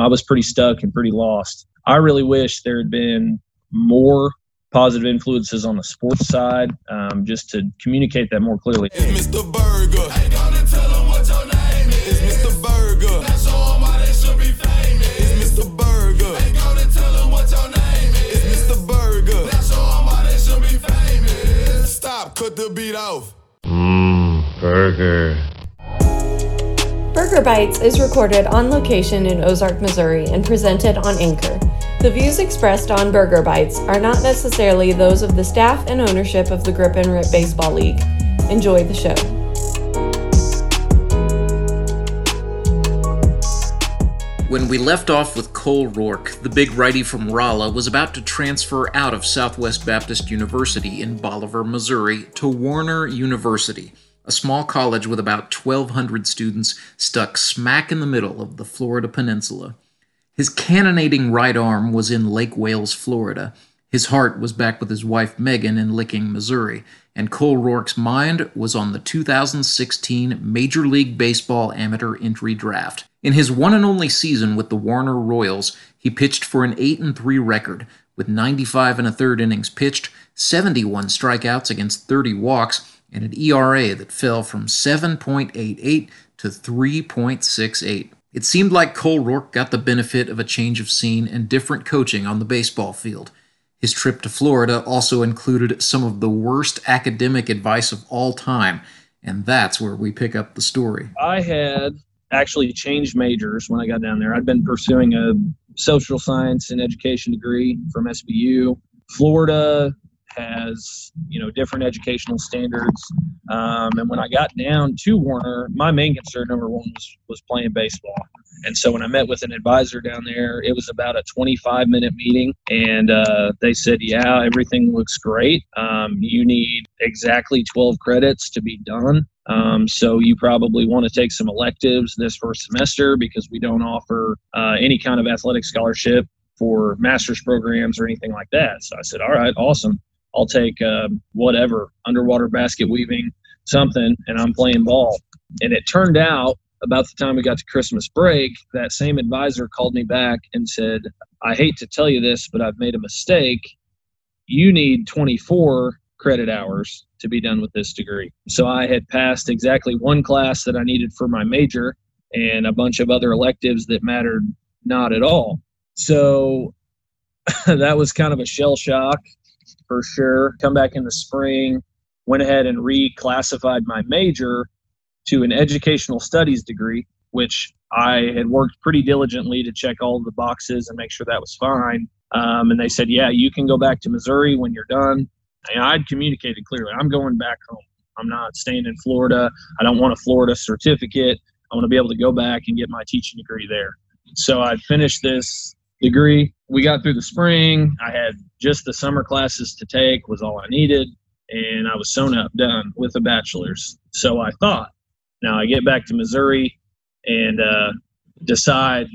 I was pretty stuck and pretty lost. I really wish there had been more positive influences on the sports side, just to communicate that more clearly. It's Mr. Burger. Ain't gonna tell them what your name is. It's Mr. Burger. Now show them why they should be famous. It's Mr. Burger. Ain't gonna tell them what your name is. It's Mr. Burger. Now show them why they should be famous. Stop, cut the beat off. Burger. Burger Bites is recorded on location in Ozark, Missouri, and presented on Anchor. The views expressed on Burger Bites are not necessarily those of the staff and ownership of the Grip and Rip Baseball League. Enjoy the show. When we left off with Cole Rourke, the big righty from Rolla was about to transfer out of Southwest Baptist University in Bolivar, Missouri, to Warner University, a small college with about 1,200 students stuck smack in the middle of the Florida peninsula. His cannonading right arm was in Lake Wales, Florida. His heart was back with his wife, Megan, in Licking, Missouri. And Cole Rourke's mind was on the 2016 Major League Baseball Amateur Entry Draft. In his one and only season with the Warner Royals, he pitched for an 8-3 record, with 95 1/3 innings pitched, 71 strikeouts against 30 walks, and an ERA that fell from 7.88 to 3.68. It seemed like Cole Rourke got the benefit of a change of scene and different coaching on the baseball field. His trip to Florida also included some of the worst academic advice of all time, and that's where we pick up the story. I had actually changed majors when I got down there. I'd been pursuing a social science and education degree from SBU. Florida has, different educational standards. And when I got down to Warner, my main concern, number one, was playing baseball. And so when I met with an advisor down there, it was about a 25-minute meeting. And they said, yeah, everything looks great. You need exactly 12 credits to be done. So you probably want to take some electives this first semester because we don't offer any kind of athletic scholarship for master's programs or anything like that. So I said, all right, awesome. I'll take whatever, underwater basket weaving, something, and I'm playing ball. And it turned out about the time we got to Christmas break, that same advisor called me back and said, I hate to tell you this, but I've made a mistake. You need 24 credit hours to be done with this degree. So I had passed exactly one class that I needed for my major and a bunch of other electives that mattered not at all. So that was kind of a shell shock. For sure. Come back in the spring, went ahead and reclassified my major to an educational studies degree, which I had worked pretty diligently to check all the boxes and make sure that was fine. And they said, yeah, you can go back to Missouri when you're done. And I'd communicated clearly, I'm going back home. I'm not staying in Florida. I don't want a Florida certificate. I want to be able to go back and get my teaching degree there. So I finished this degree. We got through the spring. I had just the summer classes to take was all I needed. And I was sewn up, done with a bachelor's. So I thought, now I get back to Missouri and decide,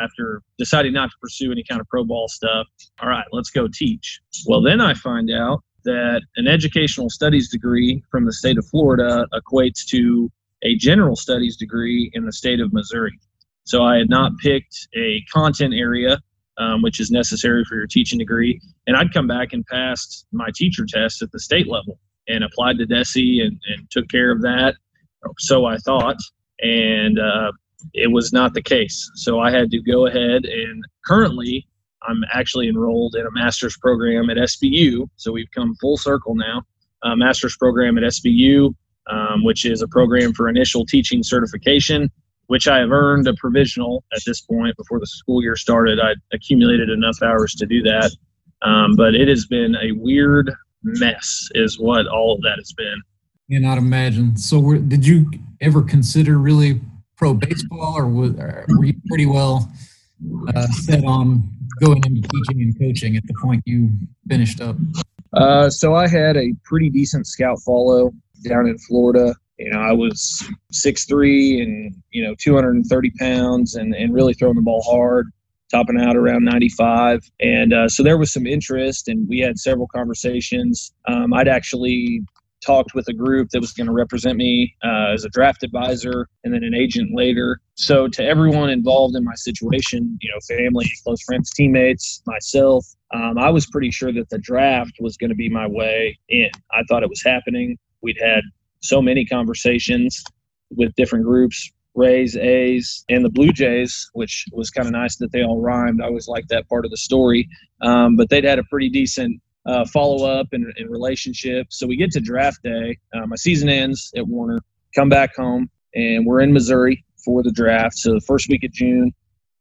after deciding not to pursue any kind of pro ball stuff, all right, let's go teach. Well, then I find out that an educational studies degree from the state of Florida equates to a general studies degree in the state of Missouri. So I had not picked a content area, which is necessary for your teaching degree. And I'd come back and passed my teacher test at the state level and applied to DESE and took care of that. So I thought, and it was not the case. So I had to go ahead and currently I'm actually enrolled in a master's program at SBU. So we've come full circle now, a master's program at SBU, which is a program for initial teaching certification, which I have earned a provisional at this point. Before the school year started, I accumulated enough hours to do that. But it has been a weird mess is what all of that has been. Cannot imagine. So did you ever consider really pro baseball, or were you pretty well set on going into teaching and coaching at the point you finished up? So I had a pretty decent scout follow down in Florida. I was 6'3" and, 230 pounds and really throwing the ball hard, topping out around 95. And so there was some interest, and we had several conversations. I'd actually talked with a group that was going to represent me as a draft advisor and then an agent later. So to everyone involved in my situation, you know, family, close friends, teammates, myself, I was pretty sure that the draft was going to be my way in. I thought it was happening. We'd had so many conversations with different groups, Rays, A's, and the Blue Jays, which was kind of nice that they all rhymed. I always liked that part of the story. But they'd had a pretty decent follow-up and relationship. So we get to draft day. My season ends at Warner, come back home, and we're in Missouri for the draft. So the first week of June,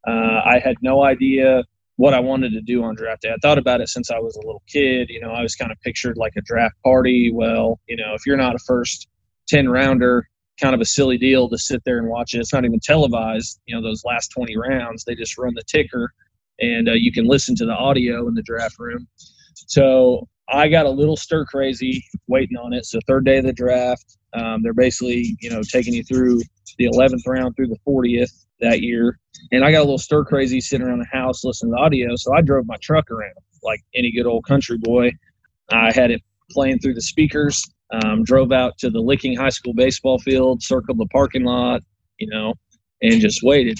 I had no idea what I wanted to do on draft day. I thought about it since I was a little kid. You know, I was kind of pictured like a draft party. Well, you know, if you're not a first 10-rounder, kind of a silly deal to sit there and watch it. It's not even televised. You know, those last 20 rounds, they just run the ticker, and you can listen to the audio in the draft room. So I got a little stir crazy waiting on it. So third day of the draft, they're basically, you know, taking you through the 11th round through the 40th that year. And I got a little stir crazy sitting around the house listening to the audio. So I drove my truck around like any good old country boy. I had it playing through the speakers. Drove out to the Licking High School baseball field, circled the parking lot, you know, and just waited.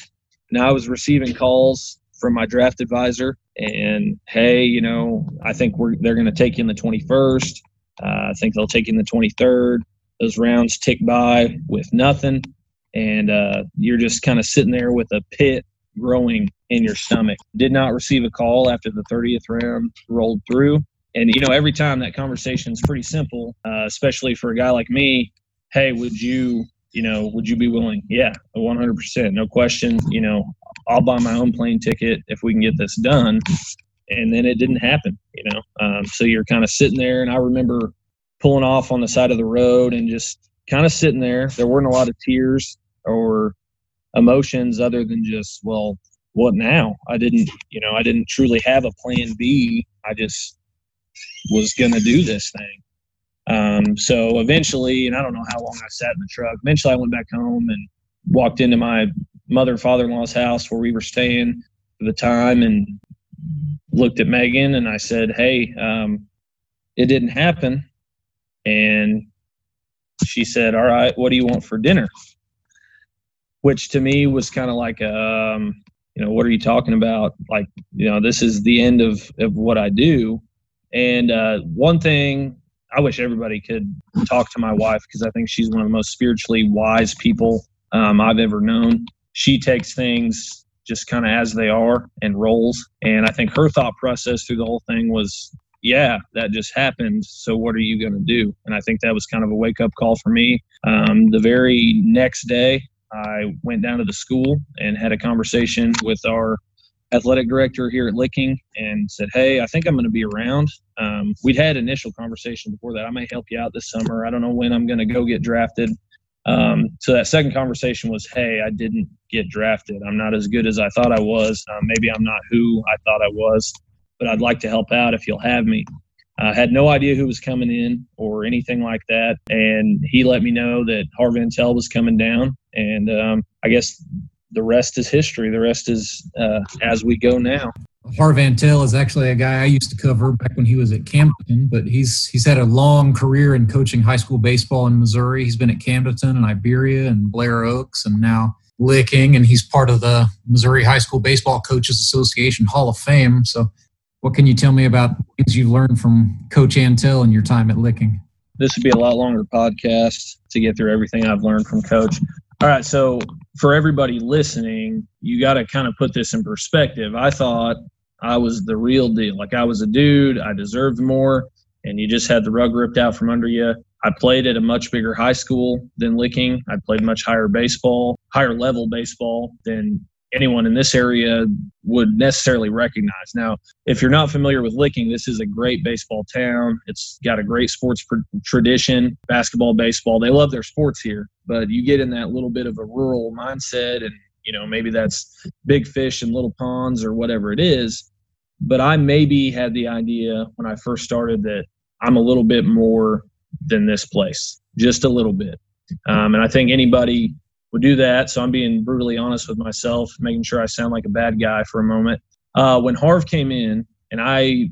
And I was receiving calls from my draft advisor and, hey, you know, I think they're going to take you in the 21st. I think they'll take you in the 23rd. Those rounds tick by with nothing. And you're just kind of sitting there with a pit growing in your stomach. Did not receive a call after the 30th round rolled through. And, you know, every time that conversation is pretty simple, especially for a guy like me. Hey, would you be willing? Yeah, 100%. No question. You know, I'll buy my own plane ticket if we can get this done. And then it didn't happen, you know. So you're kind of sitting there. And I remember pulling off on the side of the road and just kind of sitting there. There weren't a lot of tears or emotions other than just, well, what now? I didn't truly have a plan B. I just was going to do this thing. So eventually, and I don't know how long I sat in the truck, eventually I went back home and walked into my mother and father-in-law's house where we were staying at the time and looked at Megan and I said, hey, it didn't happen. And she said, all right, what do you want for dinner? Which to me was kind of like, you know, what are you talking about? Like, you know, this is the end of what I do. And one thing, I wish everybody could talk to my wife because I think she's one of the most spiritually wise people I've ever known. She takes things just kind of as they are and rolls. And I think her thought process through the whole thing was, yeah, that just happened. So what are you going to do? And I think that was kind of a wake-up call for me. The very next day, I went down to the school and had a conversation with our athletic director here at Licking and said, hey, I think I'm going to be around. We'd had initial conversation before that. I may help you out this summer. I don't know when I'm going to go get drafted. So that second conversation was, hey, I didn't get drafted. I'm not as good as I thought I was. Maybe I'm not who I thought I was, but I'd like to help out if you'll have me. I had no idea who was coming in or anything like that. And he let me know that Harv Antell was coming down. And I guess the rest is history. The rest is as we go now. Harv Antell is actually a guy I used to cover back when he was at Camdenton, but he's had a long career in coaching high school baseball in Missouri. He's been at Camdenton and Iberia and Blair Oaks and now Licking, and he's part of the Missouri High School Baseball Coaches Association Hall of Fame. So what can you tell me about things you've learned from Coach Antell in your time at Licking? This would be a lot longer podcast to get through everything I've learned from Coach. All right, so for everybody listening, you got to kind of put this in perspective. I thought I was the real deal. Like, I was a dude. I deserved more, and you just had the rug ripped out from under you. I played at a much bigger high school than Licking. I played much higher level baseball than anyone in this area would necessarily recognize. Now, if you're not familiar with Licking, this is a great baseball town. It's got a great sports tradition, basketball, baseball. They love their sports here, but you get in that little bit of a rural mindset and, you know, maybe that's big fish and little ponds or whatever it is. But I maybe had the idea when I first started that I'm a little bit more than this place, just a little bit. And I think anybody would do that. So I'm being brutally honest with myself, making sure I sound like a bad guy for a moment. When Harv came in and I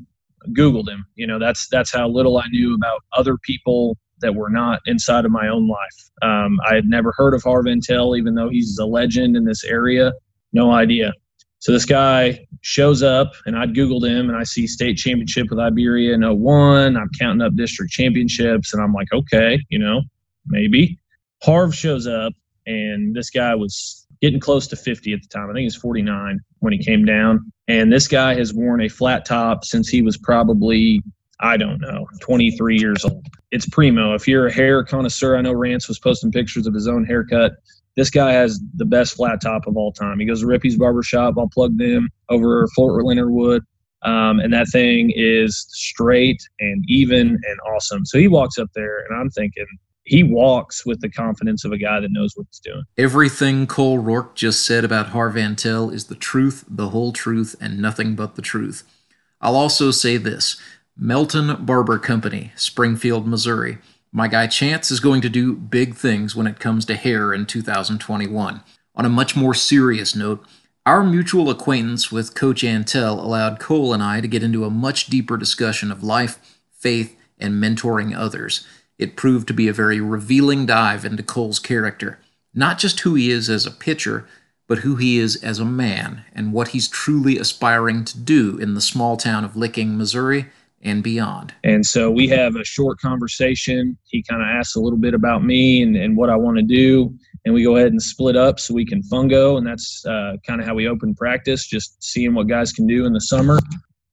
Googled him, you know, that's how little I knew about other people, that were not inside of my own life. I had never heard of Harv Antell, even though he's a legend in this area. No idea. So this guy shows up, and I'd Googled him, and I see state championship with Iberia in 01. I'm counting up district championships, and I'm like, okay, you know, maybe. Harv shows up, and this guy was getting close to 50 at the time. I think he was 49 when he came down. And this guy has worn a flat top since he was probably, I don't know, 23 years old. It's primo. If you're a hair connoisseur, I know Rance was posting pictures of his own haircut. This guy has the best flat top of all time. He goes to Rippey's Barbershop. I'll plug them over Fort Leonard Wood. And that thing is straight and even and awesome. So he walks up there, and I'm thinking, he walks with the confidence of a guy that knows what he's doing. Everything Cole Rourke just said about Harv Antell is the truth, the whole truth, and nothing but the truth. I'll also say this. Melton Barber Company, Springfield, Missouri. My guy Chance is going to do big things when it comes to hair in 2021. On a much more serious note, our mutual acquaintance with Coach Antell allowed Cole and I to get into a much deeper discussion of life, faith, and mentoring others. It proved to be a very revealing dive into Cole's character, not just who he is as a pitcher, but who he is as a man and what he's truly aspiring to do in the small town of Licking, Missouri, and beyond. And so we have a short conversation. He kind of asks a little bit about me and what I want to do, and we go ahead and split up so we can fungo, and that's kind of how we open practice, just seeing what guys can do in the summer.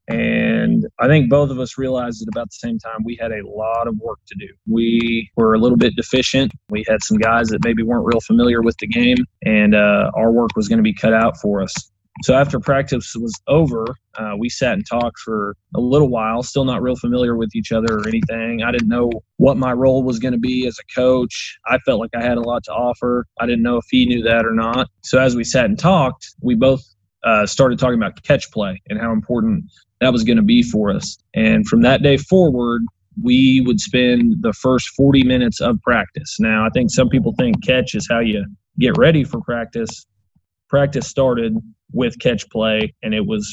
And I think both of us realized at about the same time we had a lot of work to do. We were a little bit deficient. We had some guys that maybe weren't real familiar with the game, and our work was going to be cut out for us. So after practice was over, we sat and talked for a little while, still not real familiar with each other or anything. I didn't know what my role was going to be as a coach. I felt like I had a lot to offer. I didn't know if he knew that or not. So as we sat and talked, we both started talking about catch play and how important that was going to be for us. And from that day forward, we would spend the first 40 minutes of practice. Now, I think some people think catch is how you get ready for practice. Practice started with catch play, and it was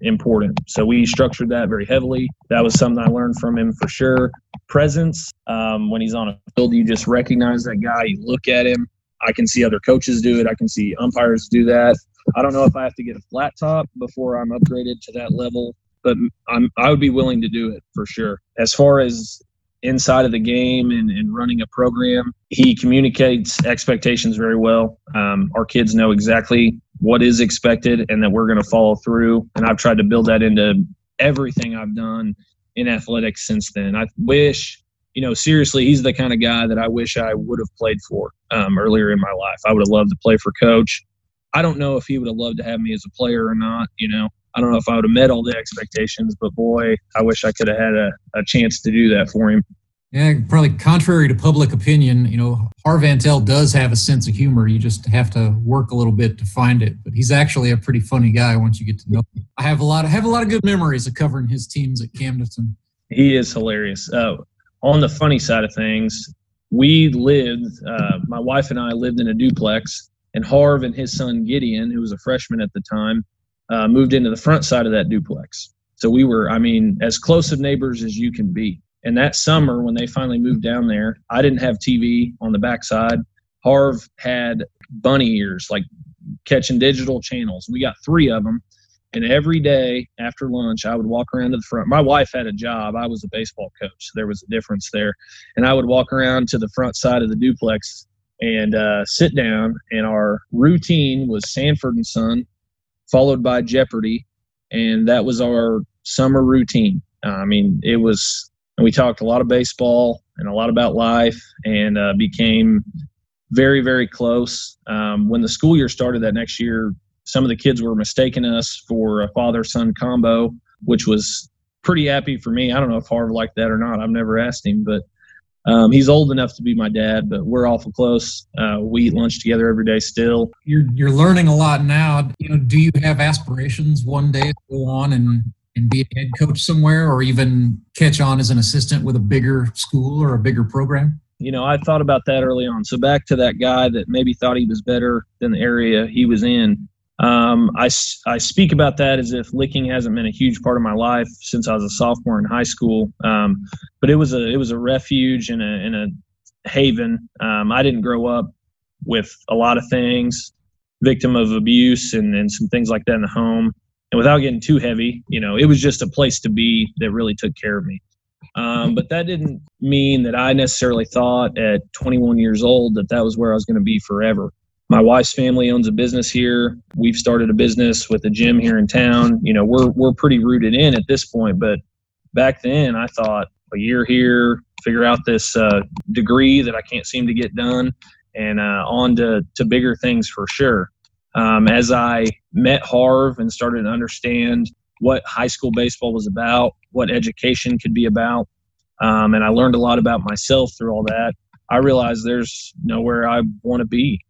important. So we structured that very heavily. That was something I learned from him for sure. Presence, when he's on a field, you just recognize that guy. You look at him. I can see other coaches do it. I can see umpires do that. I don't know if I have to get a flat top before I'm upgraded to that level, but I would be willing to do it for sure. As far as inside of the game and running a program, he communicates expectations very well. Our kids know exactly what is expected and that we're going to follow through. And I've tried to build that into everything I've done in athletics since then. I wish, you know, seriously, he's the kind of guy that I wish I would have played for earlier in my life. I would have loved to play for Coach. I don't know if he would have loved to have me as a player or not, you know. I don't know if I would have met all the expectations, but boy, I wish I could have had a chance to do that for him. Yeah, probably contrary to public opinion, you know, Harv Antell does have a sense of humor. You just have to work a little bit to find it, but he's actually a pretty funny guy once you get to know him. I have a lot of good memories of covering his teams at Camdenton. He is hilarious. On the funny side of things, we lived, my wife and I lived in a duplex, and Harv and his son Gideon, who was a freshman at the time, moved into the front side of that duplex. So we were, I mean, as close of neighbors as you can be. And that summer when they finally moved down there, I didn't have TV on the backside. Harv had bunny ears, like catching digital channels. We got 3 of them. And every day after lunch, I would walk around to the front. My wife had a job. I was a baseball coach. So there was a difference there. And I would walk around to the front side of the duplex and sit down. And our routine was Sanford and Son, followed by Jeopardy, and that was our summer routine. I mean, it was – and we talked a lot of baseball and a lot about life and became very, very close. When the school year started that next year, some of the kids were mistaking us for a father-son combo, which was pretty happy for me. I don't know if Harv liked that or not. I've never asked him, but he's old enough to be my dad, but we're awful close. We eat lunch together every day still. You're learning a lot now. You know, do you have aspirations one day to go on and be a head coach somewhere, or even catch on as an assistant with a bigger school or a bigger program? You know, I thought about that early on. So back to that guy that maybe thought he was better than the area he was in. I speak about that as if licking hasn't been a huge part of my life since I was a sophomore in high school. But it was a refuge and a haven. I didn't grow up with a lot of things, victim of abuse and some things like that in the home. And without getting too heavy, it was just a place to be that really took care of me. But that didn't mean that I necessarily thought at 21 years old that was where I was going to be forever. My wife's family owns a business here. We've started a business with a gym here in town. We're pretty rooted in at this point. But back then I thought a year here, figure out this degree that I can't seem to get done, and on to bigger things for sure. As I met Harv and started to understand what high school baseball was about, what education could be about, and I learned a lot about myself through all that, I realized there's nowhere I want to be.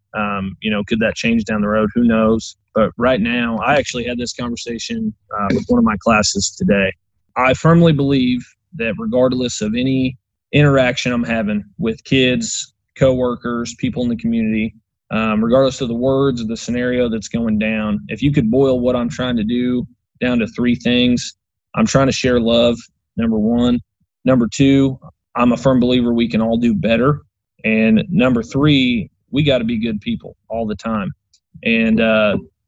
Could that change down the road? Who knows? But right now, I actually had this conversation with one of my classes today. I firmly believe that regardless of any interaction I'm having with kids, coworkers, people in the community, regardless of the words or the scenario that's going down, if you could boil what I'm trying to do down to three things, I'm trying to share love, number one. Number two, I'm a firm believer we can all do better. And number three, we got to be good people all the time. And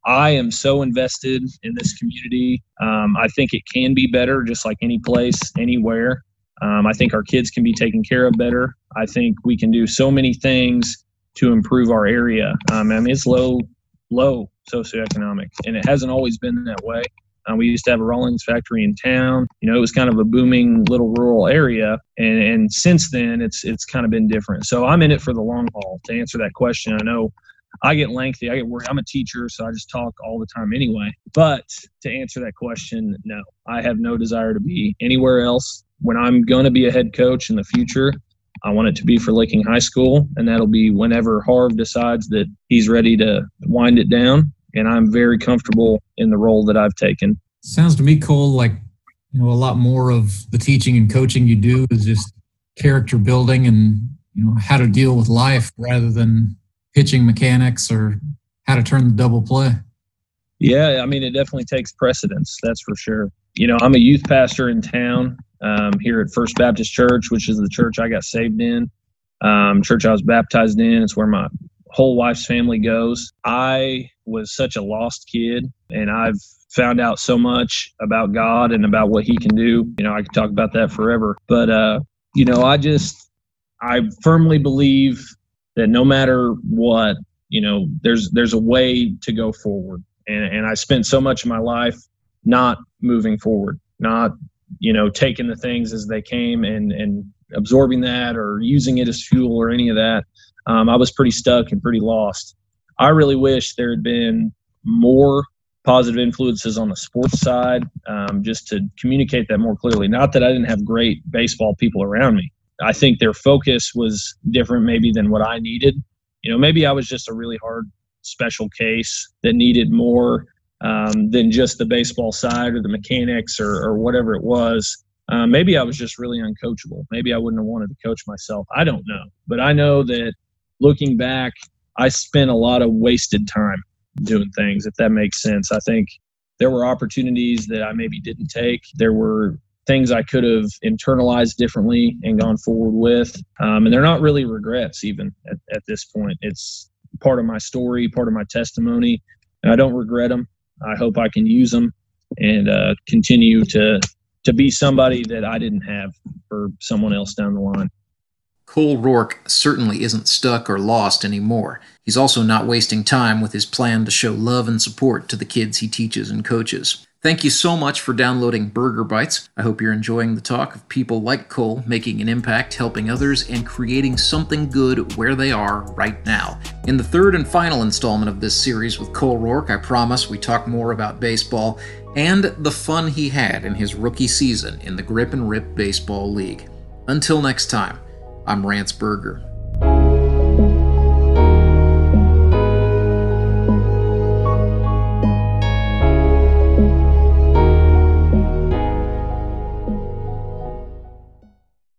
I am so invested in this community. I think it can be better, just like any place, anywhere. I think our kids can be taken care of better. I think we can do so many things to improve our area. It's low socioeconomic, and it hasn't always been that way. We used to have a Rawlings factory in town. It was kind of a booming little rural area. And since then, it's kind of been different. So I'm in it for the long haul. To answer that question, I know I get lengthy. I get worried. I'm a teacher, so I just talk all the time anyway. But to answer that question, no, I have no desire to be anywhere else. When I'm going to be a head coach in the future, I want it to be for Licking High School, and that'll be whenever Harv decides that he's ready to wind it down. And I'm very comfortable in the role that I've taken. Sounds to me, Cole, like a lot more of the teaching and coaching you do is just character building and how to deal with life rather than pitching mechanics or how to turn the double play. Yeah, it definitely takes precedence, that's for sure. I'm a youth pastor in town here at First Baptist Church, which is the church I got saved in, church I was baptized in. It's where my whole wife's family goes. I was such a lost kid, and I've found out so much about God and about what he can do. I could talk about that forever, but I firmly believe that no matter what, there's a way to go forward. And I spent so much of my life not moving forward, not, taking the things as they came and absorbing that or using it as fuel or any of that. I was pretty stuck and pretty lost. I really wish there had been more positive influences on the sports side, just to communicate that more clearly. Not that I didn't have great baseball people around me. I think their focus was different maybe than what I needed. Maybe I was just a really hard special case that needed more than just the baseball side or the mechanics or whatever it was. Maybe I was just really uncoachable. Maybe I wouldn't have wanted to coach myself. I don't know. But I know that looking back, I spent a lot of wasted time doing things, if that makes sense. I think there were opportunities that I maybe didn't take. There were things I could have internalized differently and gone forward with. And they're not really regrets even at this point. It's part of my story, part of my testimony, and I don't regret them. I hope I can use them and continue to be somebody that I didn't have for someone else down the line. Cole Rourke certainly isn't stuck or lost anymore. He's also not wasting time with his plan to show love and support to the kids he teaches and coaches. Thank you so much for downloading Burger Bites. I hope you're enjoying the talk of people like Cole making an impact, helping others, and creating something good where they are right now. In the third and final installment of this series with Cole Rourke, I promise we talk more about baseball and the fun he had in his rookie season in the Grip and Rip Baseball League. Until next time, I'm Rance Burger.